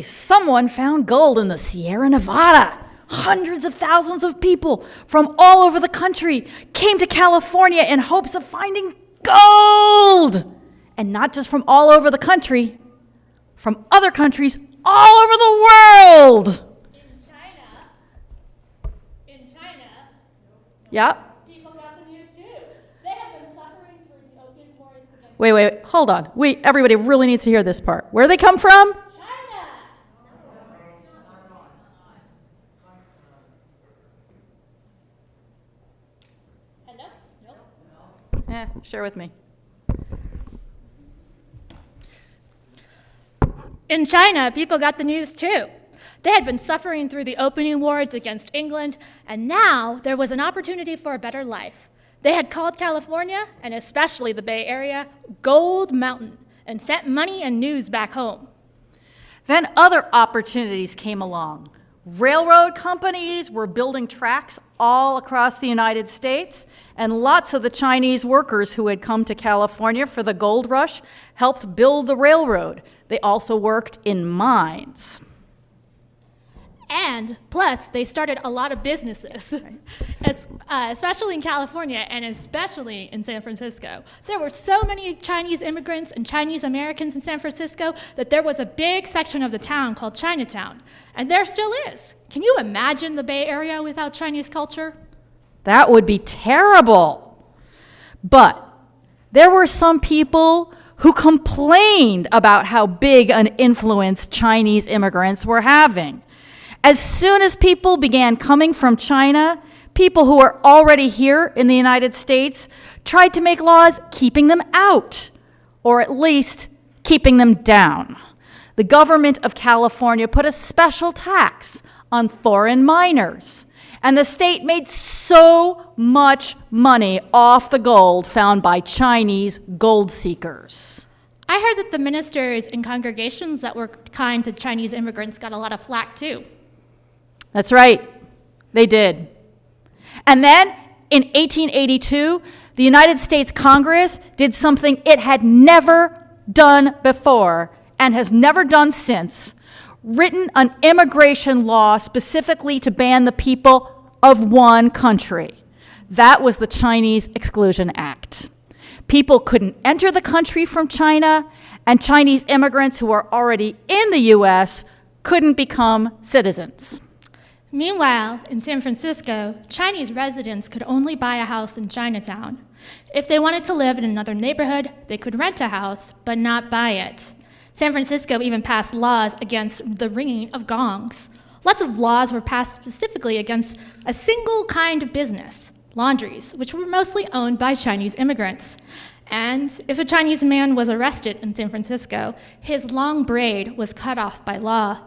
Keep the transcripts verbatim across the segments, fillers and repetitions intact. Finally, someone found gold in the Sierra Nevada. Hundreds of thousands of people from all over the country came to California in hopes of finding gold. And not just from all over the country, from other countries all over the world. In China, in China, yep. People got the news too. They have been suffering through the open wars. Wait, wait, wait, hold on. Wait, everybody really needs to hear this part. Where do they come from? Eh, share with me. In China, people got the news too. They had been suffering through the opening wars against England, and now there was an opportunity for a better life. They had called California, and especially the Bay Area, Gold Mountain, and sent money and news back home. Then other opportunities came along. Railroad companies were building tracks all across the United States, and lots of the Chinese workers who had come to California for the gold rush helped build the railroad. They also worked in mines. And plus, they started a lot of businesses, right. As, uh, especially in California and especially in San Francisco. There were so many Chinese immigrants and Chinese Americans in San Francisco that there was a big section of the town called Chinatown. And there still is. Can you imagine the Bay Area without Chinese culture? That would be terrible. But there were some people who complained about how big an influence Chinese immigrants were having. As soon as people began coming from China, people who were already here in the United States tried to make laws keeping them out, or at least keeping them down. The government of California put a special tax on foreign miners, and the state made so much money off the gold found by Chinese gold seekers. I heard that the ministers and congregations that were kind to Chinese immigrants got a lot of flack too. That's right, they did. And then in eighteen eighty-two, the United States Congress did something it had never done before and has never done since, written an immigration law specifically to ban the people of one country. That was the Chinese Exclusion Act. People couldn't enter the country from China, and Chinese immigrants who were already in the U S couldn't become citizens. Meanwhile, in San Francisco, Chinese residents could only buy a house in Chinatown. If they wanted to live in another neighborhood, they could rent a house, but not buy it. San Francisco even passed laws against the ringing of gongs. Lots of laws were passed specifically against a single kind of business, laundries, which were mostly owned by Chinese immigrants. And if a Chinese man was arrested in San Francisco, his long braid was cut off by law.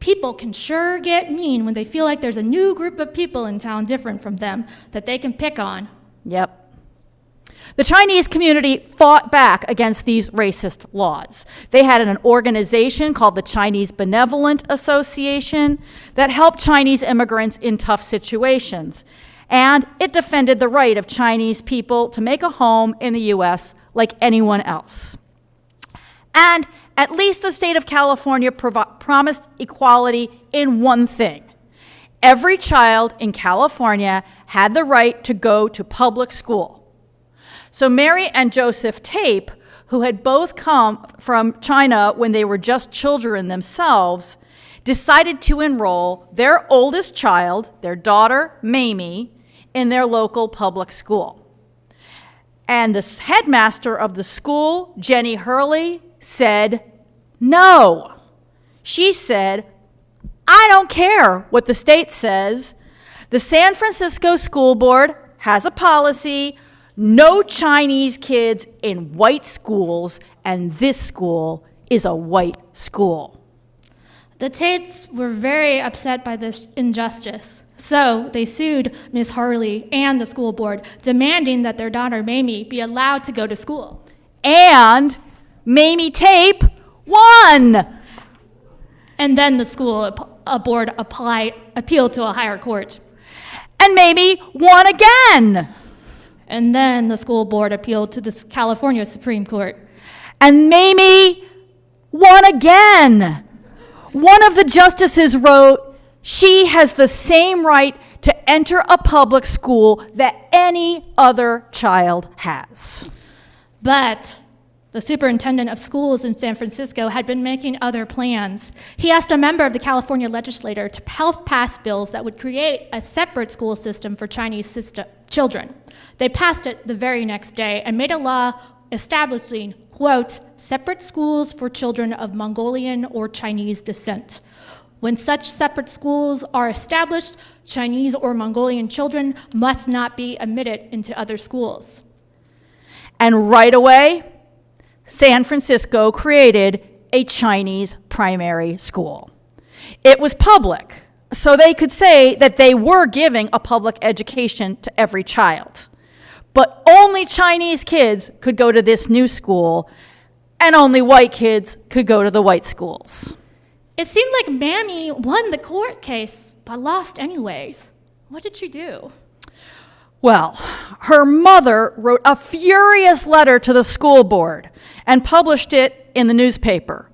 People can sure get mean when they feel like there's a new group of people in town different from them that they can pick on. Yep. The Chinese community fought back against these racist laws. They had an organization called the Chinese Benevolent Association that helped Chinese immigrants in tough situations. And it defended the right of Chinese people to make a home in the U S like anyone else. And at least the state of California promised equality in one thing. Every child in California had the right to go to public school. So Mary and Joseph Tape, who had both come from China when they were just children themselves, decided to enroll their oldest child, their daughter Mamie, in their local public school. And the headmaster of the school, Jenny Hurley, said no. She said, I don't care what the state says. The San Francisco School Board has a policy, no Chinese kids in white schools, and this school is a white school. The Tates were very upset by this injustice, so they sued Miss Hurley and the school board, demanding that their daughter Mamie be allowed to go to school. And Mamie Tape won. And then the school board apply, appealed to a higher court. And Mamie won again. And then the school board appealed to the California Supreme Court. And Mamie won again. One of the justices wrote, "She has the same right to enter a public school that any other child has." But the superintendent of schools in San Francisco had been making other plans. He asked a member of the California legislature to help pass bills that would create a separate school system for Chinese system, children. They passed it the very next day and made a law establishing, quote, "separate schools for children of Mongolian or Chinese descent. When such separate schools are established, Chinese or Mongolian children must not be admitted into other schools." And right away, San Francisco created a Chinese primary school. It was public, so they could say that they were giving a public education to every child. But only Chinese kids could go to this new school, and only white kids could go to the white schools. It seemed like Mamie won the court case, but lost anyways. What did she do? Well, her mother wrote a furious letter to the school board and published it in the newspaper.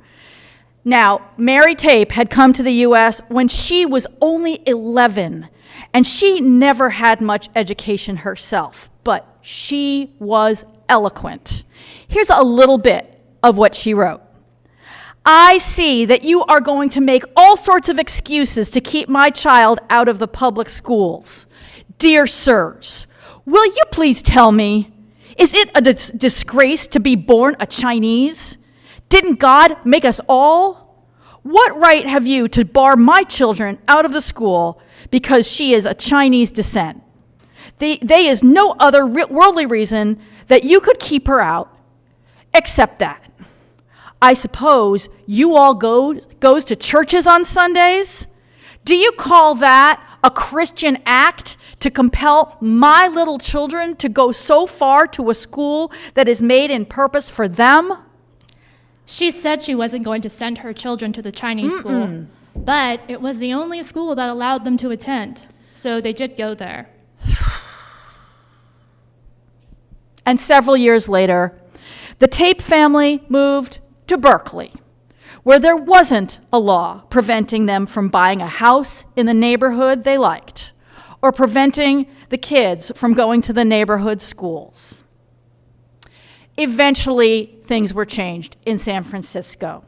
Now, Mary Tape had come to the U S when she was only eleven, and she never had much education herself, but she was eloquent. Here's a little bit of what she wrote. "I see that you are going to make all sorts of excuses to keep my child out of the public schools. Dear sirs, will you please tell me, is it a dis- disgrace to be born a Chinese? Didn't God make us all? What right have you to bar my children out of the school because she is of Chinese descent? They, there is no other re- worldly reason that you could keep her out except that. I suppose you all go goes to churches on Sundays? Do you call that a Christian act to compel my little children to go so far to a school that is made in purpose for them?" She said she wasn't going to send her children to the Chinese Mm-mm. school, but it was the only school that allowed them to attend, so they did go there. And several years later, the Tape family moved to Berkeley, where there wasn't a law preventing them from buying a house in the neighborhood they liked, or preventing the kids from going to the neighborhood schools. Eventually, things were changed in San Francisco.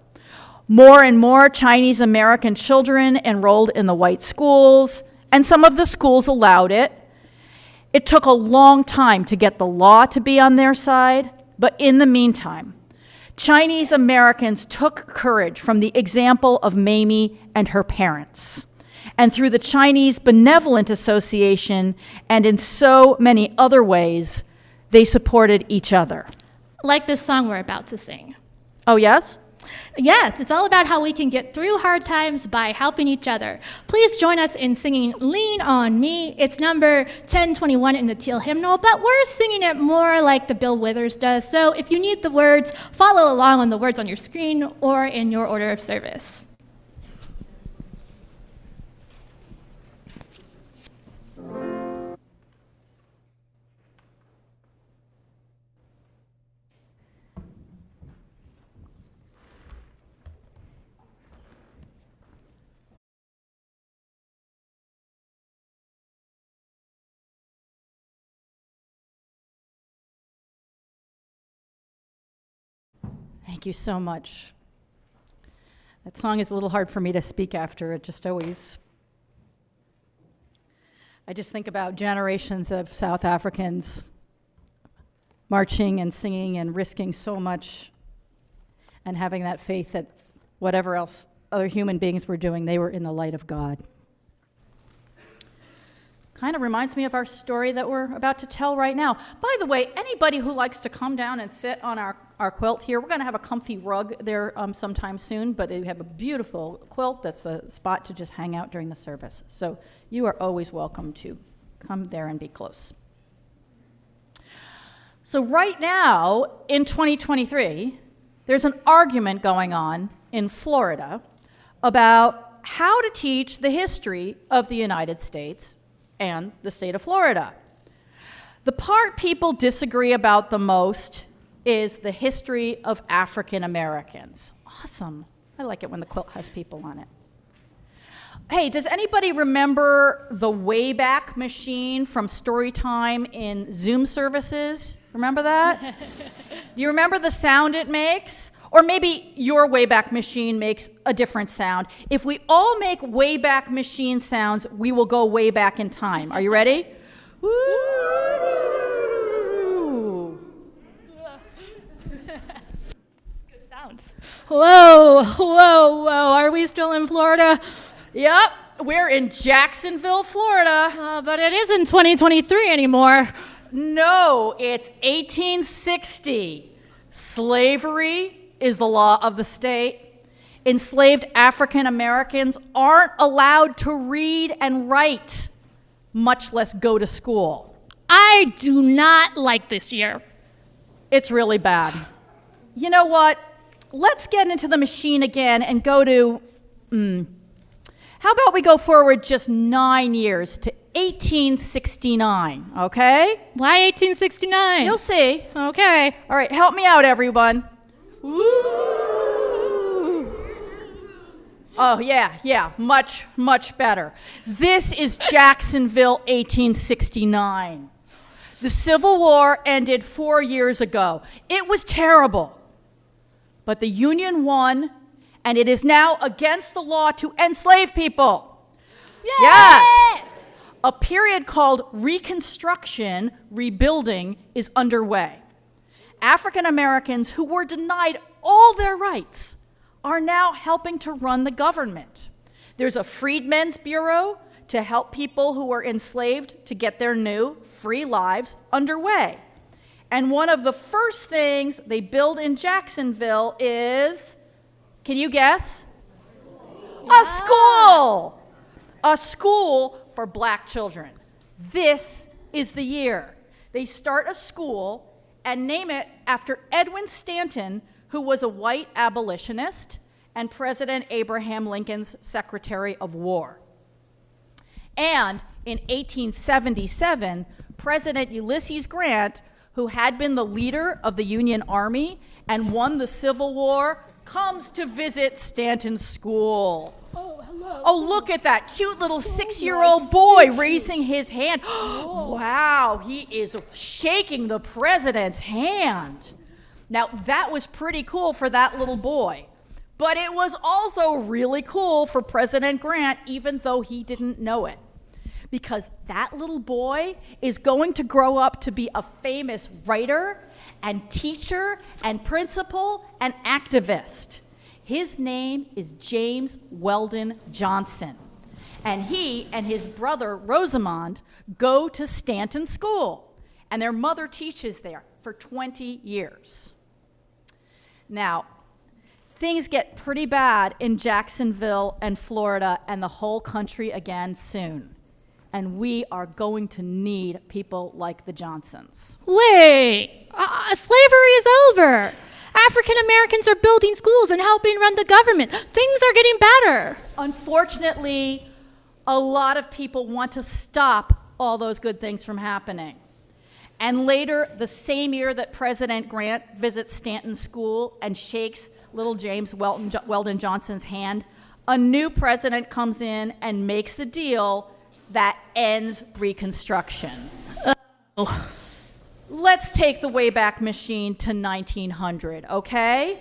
More and more Chinese American children enrolled in the white schools, and some of the schools allowed it. It took a long time to get the law to be on their side, but in the meantime, Chinese Americans took courage from the example of Mamie and her parents, and through the Chinese Benevolent Association and in so many other ways, they supported each other. Like this song we're about to sing. Oh, yes? Yes, it's all about how we can get through hard times by helping each other. Please join us in singing Lean On Me. It's number ten twenty-one in the Teal Hymnal, but we're singing it more like the Bill Withers does. So if you need the words, follow along on the words on your screen or in your order of service. Thank you so much. That song is a little hard for me to speak after. It just always, I just think about generations of South Africans marching and singing and risking so much and having that faith that whatever else other human beings were doing, they were in the light of God. Kind of reminds me of our story that we're about to tell right now. By the way, anybody who likes to come down and sit on our, our quilt here, we're going to have a comfy rug there um, sometime soon, but we have a beautiful quilt that's a spot to just hang out during the service. So you are always welcome to come there and be close. So right now, in twenty twenty-three, there's an argument going on in Florida about how to teach the history of the United States and the state of Florida. The part people disagree about the most is the history of African Americans. Awesome. I like it when the quilt has people on it. Hey, does anybody remember the Wayback Machine from Storytime in Zoom services? Remember that? Do you remember the sound it makes? Or maybe your Wayback Machine makes a different sound. If we all make Wayback Machine sounds, we will go way back in time. Are you ready? Woo! Good sounds. Whoa, whoa, whoa. Are we still in Florida? Yep, we're in Jacksonville, Florida. Uh, but it isn't twenty twenty-three anymore. No, it's eighteen sixty. Slavery is the law of the state. Enslaved African Americans aren't allowed to read and write, much less go to school. I do not like this year. It's really bad. You know what? Let's get into the machine again and go to... Mm, how about we go forward just nine years to eighteen sixty-nine, okay? Why eighteen sixty-nine? You'll see. Okay. All right, help me out, everyone. Ooh. Oh, yeah, yeah, much, much better. This is Jacksonville, eighteen sixty-nine. The Civil War ended four years ago. It was terrible, but the Union won, and it is now against the law to enslave people. Yay! Yes. A period called Reconstruction, rebuilding, is underway. African Americans who were denied all their rights are now helping to run the government. There's a Freedmen's Bureau to help people who are enslaved to get their new free lives underway. And one of the first things they build in Jacksonville is... Can you guess? Yeah. A school! A school for black children. This is the year. They start a school and name it after Edwin Stanton, who was a white abolitionist and President Abraham Lincoln's Secretary of War. And in eighteen seventy-seven, President Ulysses Grant, who had been the leader of the Union Army and won the Civil War, comes to visit Stanton School. Oh, hello. Oh, look at that cute little six-year-old boy raising his hand. Wow, he is shaking the president's hand. Now, that was pretty cool for that little boy, but it was also really cool for President Grant, even though he didn't know it, because that little boy is going to grow up to be a famous writer and teacher and principal and activist. His name is James Weldon Johnson, and he and his brother Rosamond go to Stanton School, and their mother teaches there for twenty years. Now, things get pretty bad in Jacksonville and Florida and the whole country again soon, and we are going to need people like the Johnsons. Wait, uh, slavery is over. African Americans are building schools and helping run the government. Things are getting better. Unfortunately, a lot of people want to stop all those good things from happening. And later, the same year that President Grant visits Stanton School and shakes little James Weldon, Weldon Johnson's hand, a new president comes in and makes a deal that ends Reconstruction. Oh. Let's take the Wayback Machine to nineteen hundred, okay?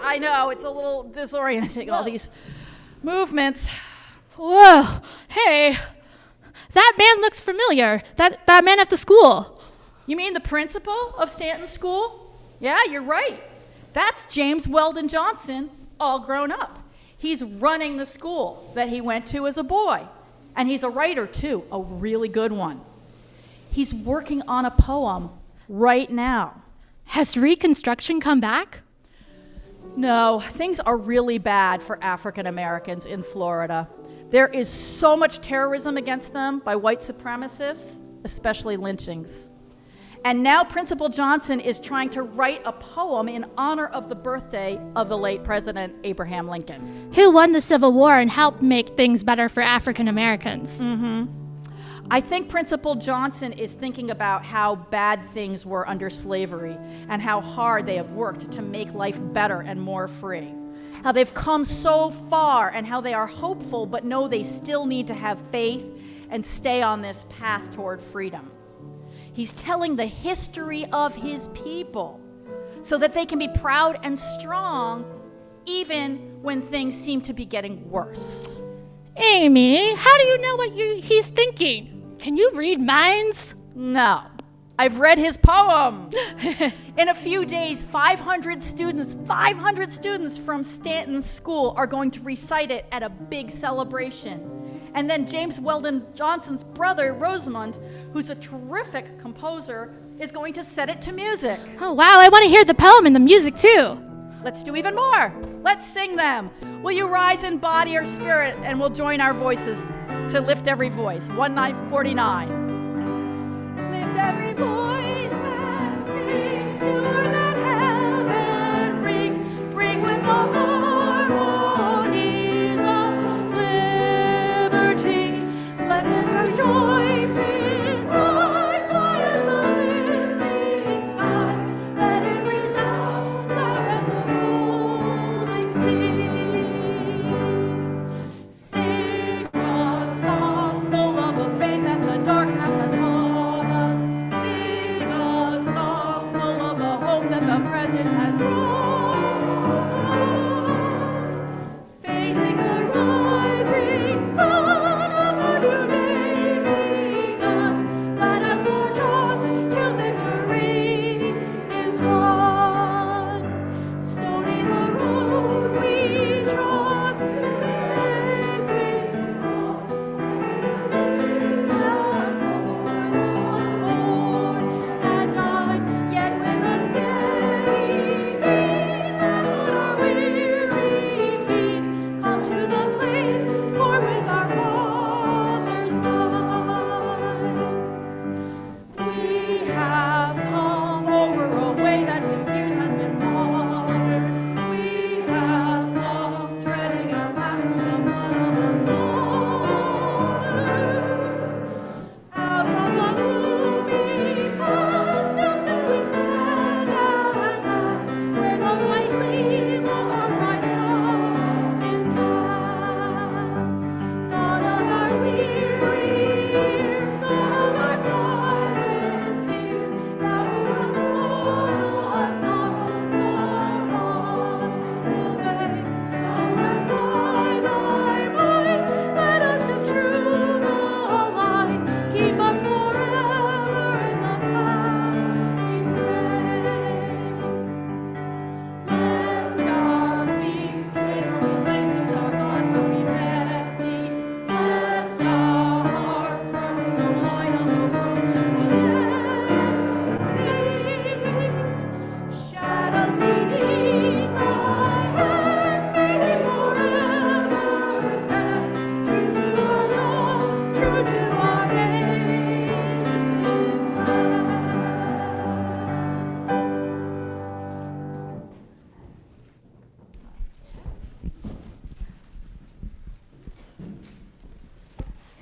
I know, it's a little disorienting, all these movements. Whoa, hey, that man looks familiar. That, that man at the school. You mean the principal of Stanton School? Yeah, you're right. That's James Weldon Johnson, all grown up. He's running the school that he went to as a boy. And he's a writer, too, a really good one. He's working on a poem right now. Has Reconstruction come back? No, things are really bad for African Americans in Florida. There is so much terrorism against them by white supremacists, especially lynchings. And now Principal Johnson is trying to write a poem in honor of the birthday of the late President Abraham Lincoln, who won the Civil War and helped make things better for African Americans. Mm-hmm. I think Principal Johnson is thinking about how bad things were under slavery and how hard they have worked to make life better and more free. How they've come so far and how they are hopeful but know they still need to have faith and stay on this path toward freedom. He's telling the history of his people so that they can be proud and strong even when things seem to be getting worse. Amy, how do you know what you, he's thinking? Can you read minds? No. I've read his poem. In a few days, five hundred students, five hundred students from Stanton School are going to recite it at a big celebration. And then James Weldon Johnson's brother, Rosamond, who's a terrific composer, is going to set it to music. Oh, wow. I want to hear the poem and the music, too. Let's do even more. Let's sing them. Will you rise in body or spirit, and we'll join our voices to lift every voice. nineteen forty-nine. Lift every voice and sing to that heaven ring, ring with the harmonies of liberty. Let it rejoice in rise, light as the listening skies. Let it resound loud as the rolling sea.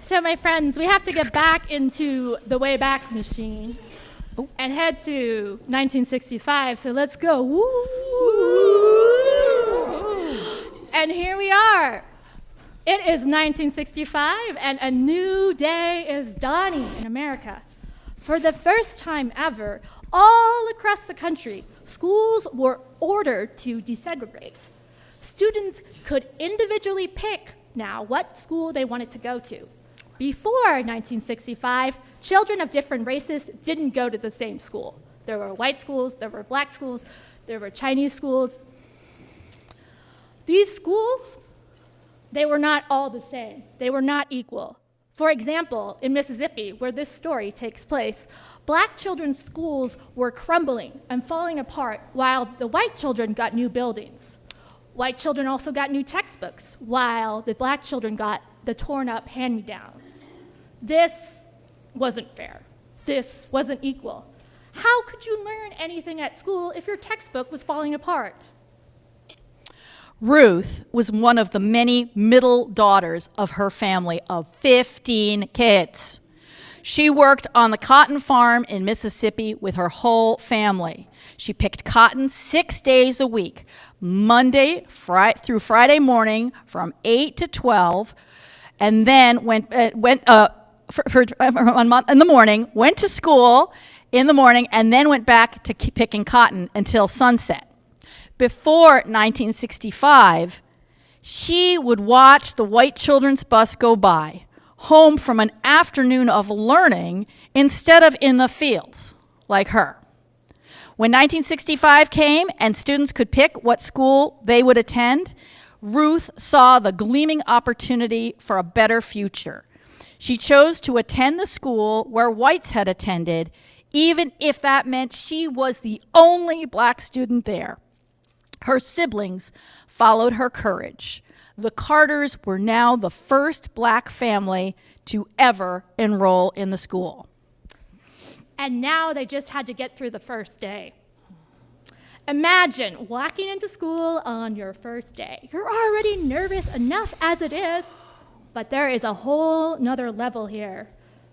So my friends, we have to get back into the Wayback Machine and head to nineteen sixty-five, so let's go. Woo! And here we are. It is nineteen sixty-five, and a new day is dawning in America. For the first time ever, all across the country, schools were ordered to desegregate. Students could individually pick now what school they wanted to go to. Before nineteen sixty-five, children of different races didn't go to the same school. There were white schools, there were black schools, there were Chinese schools. These schools, they were not all the same. They were not equal. For example, in Mississippi, where this story takes place, black children's schools were crumbling and falling apart while the white children got new buildings. White children also got new textbooks, while the black children got the torn-up hand-me-downs. This wasn't fair. This wasn't equal. How could you learn anything at school if your textbook was falling apart? Ruth was one of the many middle daughters of her family of fifteen kids. She worked on the cotton farm in Mississippi with her whole family. She picked cotton six days a week, Monday fri- through Friday morning from eight to twelve, and then went, uh, went uh, for, for, on, in the morning, went to school in the morning, and then went back to keep picking cotton until sunset. Before nineteen sixty-five, she would watch the white children's bus go by, home from an afternoon of learning instead of in the fields, like her. When nineteen sixty-five came and students could pick what school they would attend, Ruth saw the gleaming opportunity for a better future. She chose to attend the school where whites had attended, even if that meant she was the only black student there. Her siblings followed her courage. The Carters were now the first black family to ever enroll in the school. And now they just had to get through the first day. Imagine walking into school on your first day. You're already nervous enough as it is, but there is a whole nother level here.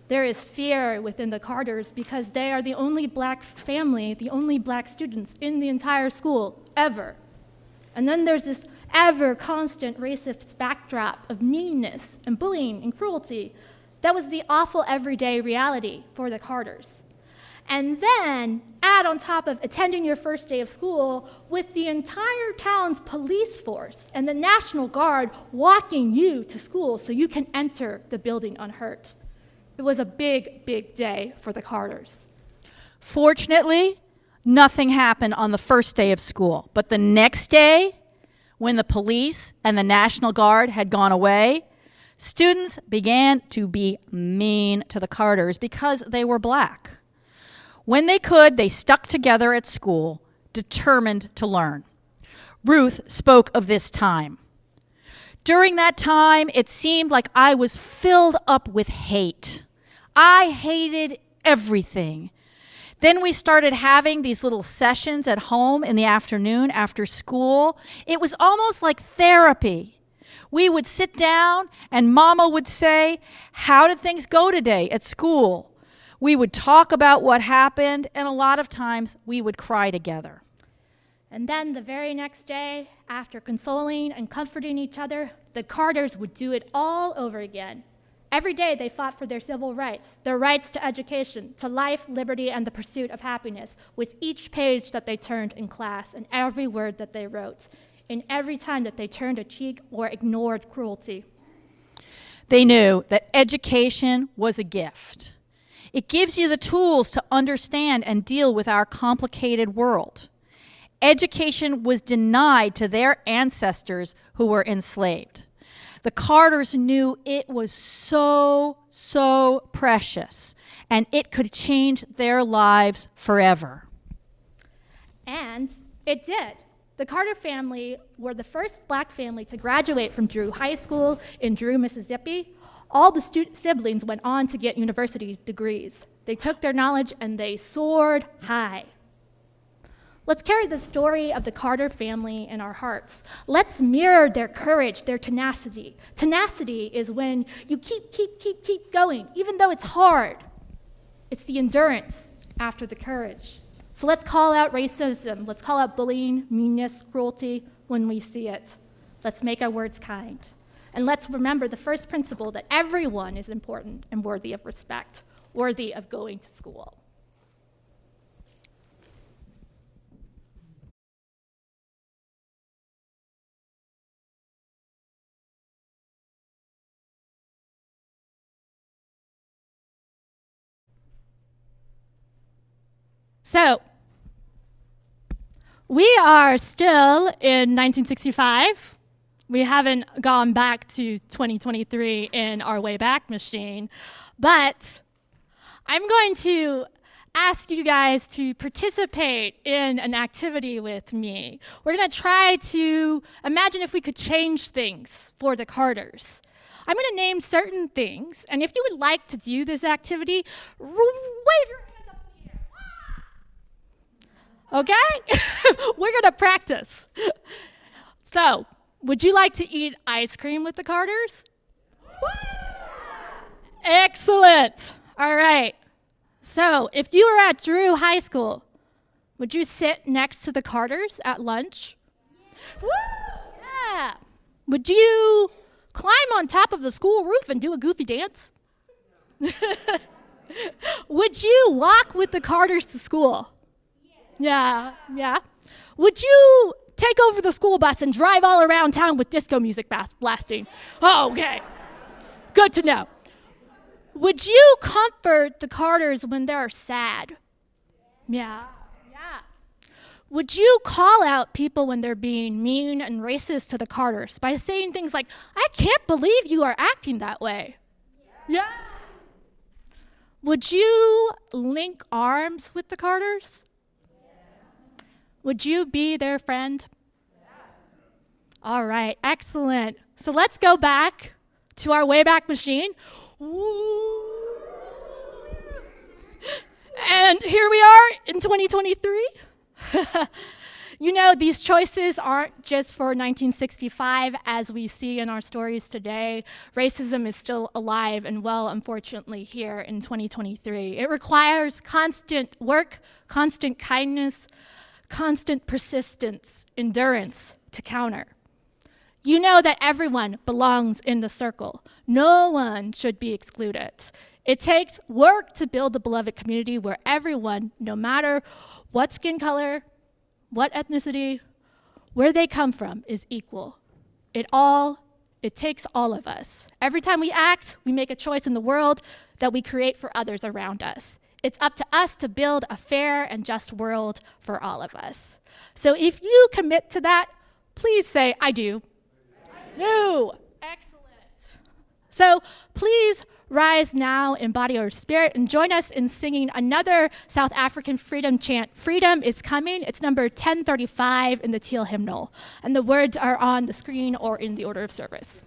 There is fear within the Carters because they are the only black family, the only black students in the entire school, ever. And then there's this ever constant racist backdrop of meanness and bullying and cruelty. That was the awful everyday reality for the Carters. And then add on top of attending your first day of school with the entire town's police force and the National Guard walking you to school so you can enter the building unhurt. It was a big, big day for the Carters. Fortunately, nothing happened on the first day of school, but the next day, when the police and the National Guard had gone away, students began to be mean to the Carters because they were black. When they could, they stuck together at school, determined to learn. Ruth spoke of this time. During that time, it seemed like I was filled up with hate. I hated everything. Then we started having these little sessions at home in the afternoon after school. It was almost like therapy. We would sit down and Mama would say, "How did things go today at school?" We would talk about what happened, and a lot of times we would cry together. And then the very next day, after consoling and comforting each other, the Carters would do it all over again. Every day they fought for their civil rights, their rights to education, to life, liberty, and the pursuit of happiness, with each page that they turned in class and every word that they wrote, in every time that they turned a cheek or ignored cruelty. They knew that education was a gift. It gives you the tools to understand and deal with our complicated world. Education was denied to their ancestors who were enslaved. The Carters knew it was so, so precious, and it could change their lives forever. And it did. The Carter family were the first black family to graduate from Drew High School in Drew, Mississippi. All the student siblings went on to get university degrees. They took their knowledge and they soared high. Let's carry the story of the Carter family in our hearts. Let's mirror their courage, their tenacity. Tenacity is when you keep, keep, keep, keep going, even though it's hard. It's the endurance after the courage. So let's call out racism. Let's call out bullying, meanness, cruelty when we see it. Let's make our words kind. And let's remember the first principle that everyone is important and worthy of respect, worthy of going to school. So, we are still in nineteen sixty-five. We haven't gone back to twenty twenty-three in our Wayback Machine, but I'm going to ask you guys to participate in an activity with me. We're gonna try to imagine if we could change things for the Carters. I'm gonna name certain things, and if you would like to do this activity, wave your hands up in the air. Ah! Okay? We're gonna practice. So, would you like to eat ice cream with the Carters? Excellent. All right. So if you were at Drew High School, would you sit next to the Carters at lunch? Woo! Yeah. Would you climb on top of the school roof and do a goofy dance? Would you walk with the Carters to school? Yeah, yeah. Would you take over the school bus and drive all around town with disco music blasting? Oh, okay. Good to know. Would you comfort the Carters when they're sad? Yeah, yeah. Would you call out people when they're being mean and racist to the Carters by saying things like, I can't believe you are acting that way? Yeah. Would you link arms with the Carters? Would you be their friend? Yeah. All right, excellent. So let's go back to our Wayback Machine. Ooh. And here we are in twenty twenty-three. You know, these choices aren't just for nineteen sixty-five, as we see in our stories today. Racism is still alive and well, unfortunately, here in twenty twenty-three. It requires constant work, constant kindness, constant persistence, endurance to counter. You know that everyone belongs in the circle. No one should be excluded. It takes work to build a beloved community where everyone, no matter what skin color, what ethnicity, where they come from, is equal. It all, it takes all of us. Every time we act, we make a choice in the world that we create for others around us. It's up to us to build a fair and just world for all of us. So if you commit to that, please say, I do. I do. No. Excellent. So please rise now in body or spirit and join us in singing another South African freedom chant, Freedom Is Coming. It's number ten thirty-five in the Teal Hymnal. And the words are on the screen or in the order of service.